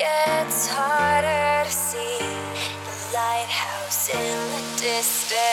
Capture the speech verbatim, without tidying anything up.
It's harder to see the lighthouse in the distance.